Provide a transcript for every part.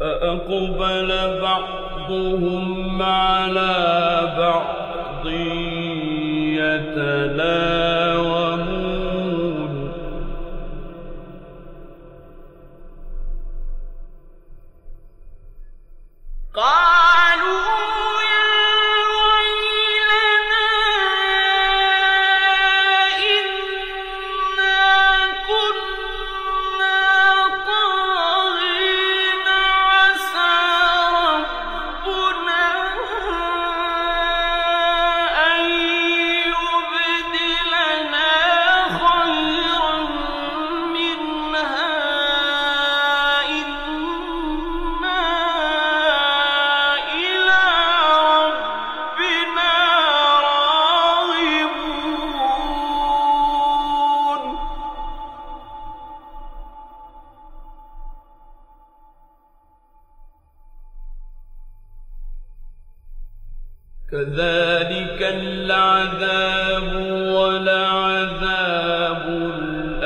فأقبل بعضهم على بعض يتلاومون كذلك العذاب ولعذاب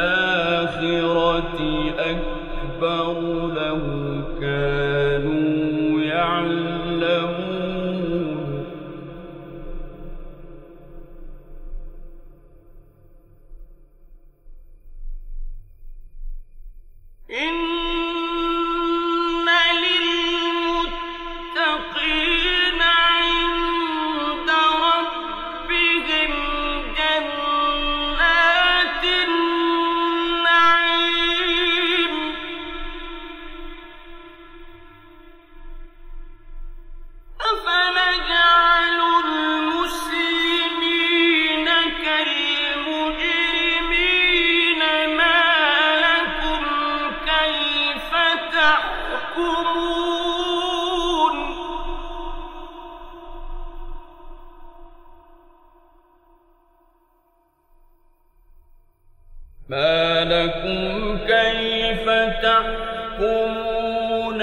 الآخرة أكبر لو كانوا يعلمون ما لكم كيف تحكمون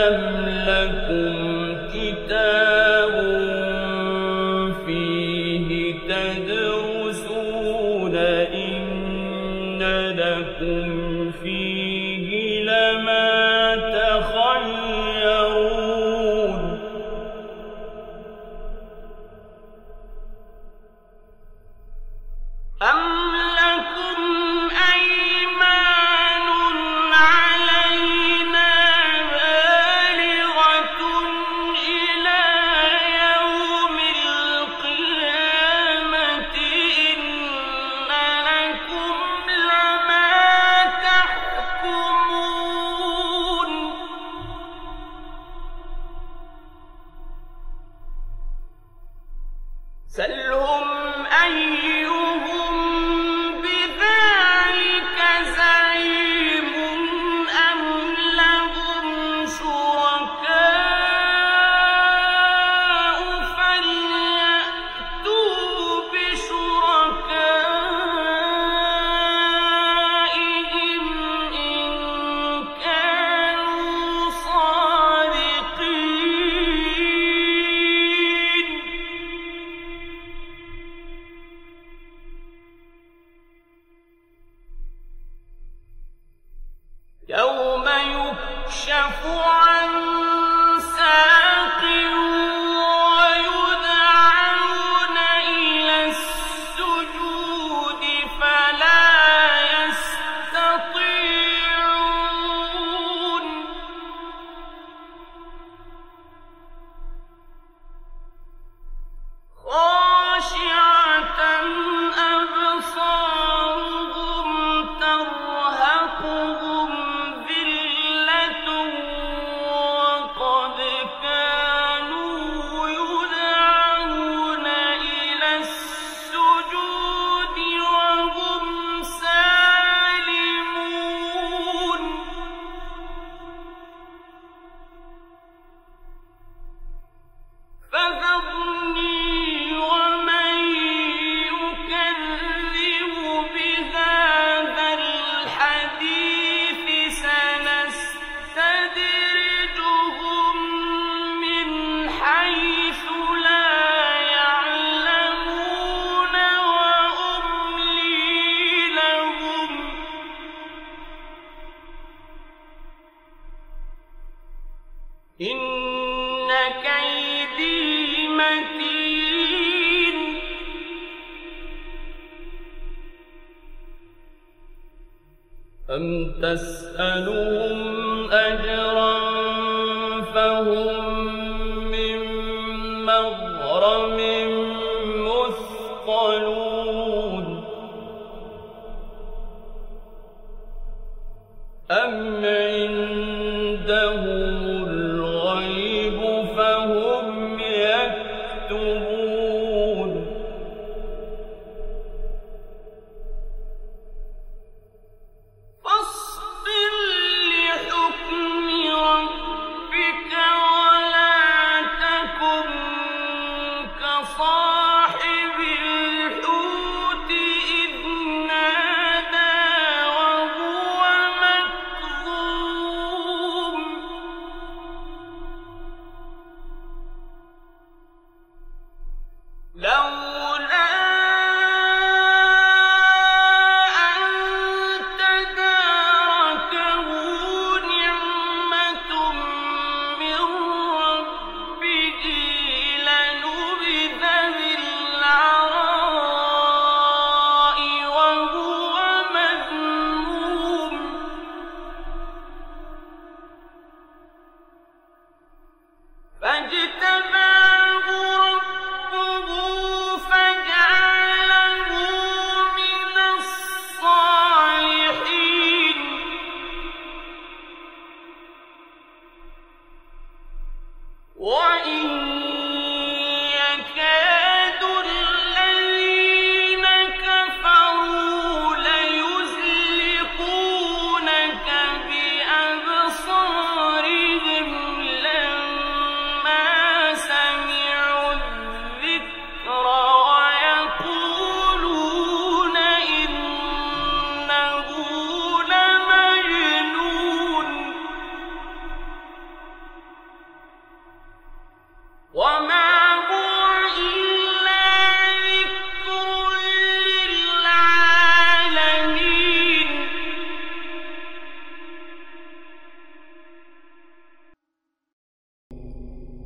أم لكم كتاب فيه تدرسون إن لكم فيه لما تخيرون إن كيدي متين أم تسألهم أجرا فهم من مغرم مثقلون أم عندهم صاحب الحوت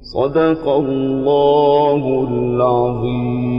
صدق الله العظيم.